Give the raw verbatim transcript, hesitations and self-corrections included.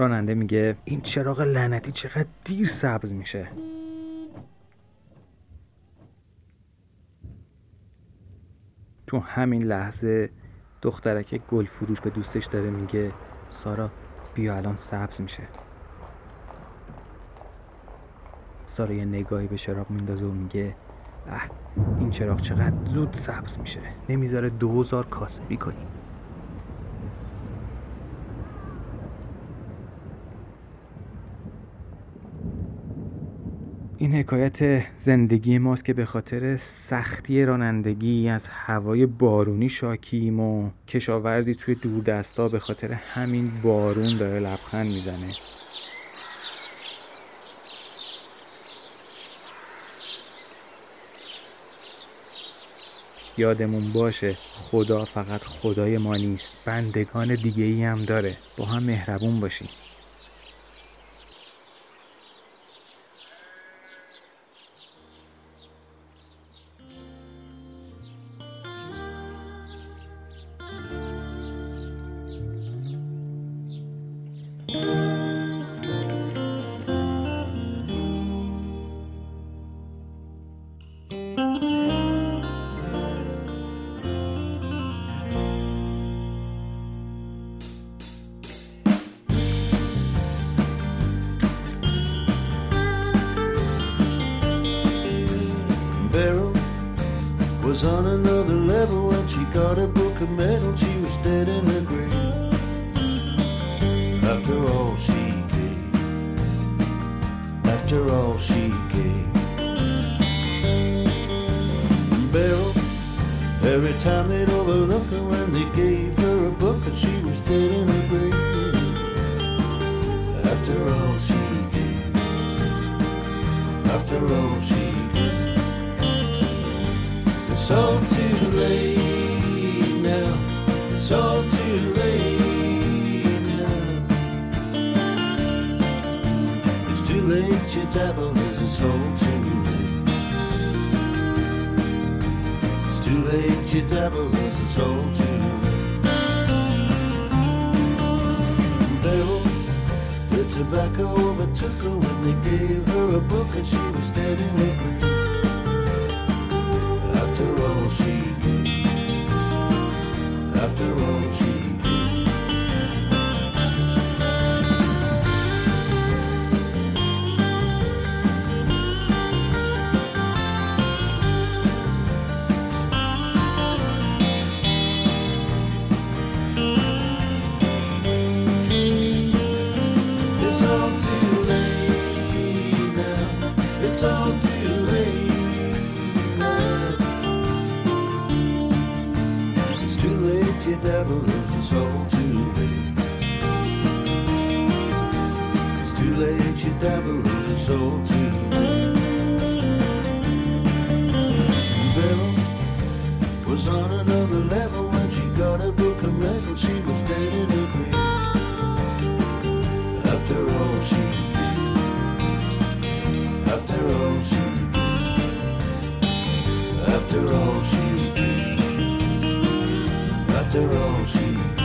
راننده میگه این چراغ لعنتی چقدر دیر سبز میشه. تو همین لحظه دخترک گل فروش به دوستش داره میگه سارا بیا الان سبز میشه. سارا یه نگاهی به چراغ میندازه و میگه اه این چراغ چقدر زود سبز میشه، نمیذاره دوزار کاسبی کنیم. این حکایت زندگی ماست که به خاطر سختی رانندگی از هوای بارونی شاکیم و کشاورزی توی دور دستا به خاطر همین بارون داره لبخند میزنه. یادمون باشه خدا فقط خدای ما نیست، بندگان دیگه ای هم داره. با هم مهربون باشیم. Was on another level when she got a book of medal. She was dead in her grave. After all she gave, after all she gave. Beryl, every time they'd overlook her when they gave her a book, and she was dead in her grave. After all she gave, after all she gave. It's all too late now, it's all too late now. It's too late, you devil, it's all too late. It's too late, you devil, it's all too late. Devil, the tobacco overtook her when they gave her a book and she was dead in her grave. After all she did, after all she did. It's all too late now, it's all too late. Your devil is your soul too late. It's too late, your devil is your soul too late. Devil was on another level when she got a book of metal. She was dead in her grave. After all she did, after all she did, after all she did. After all she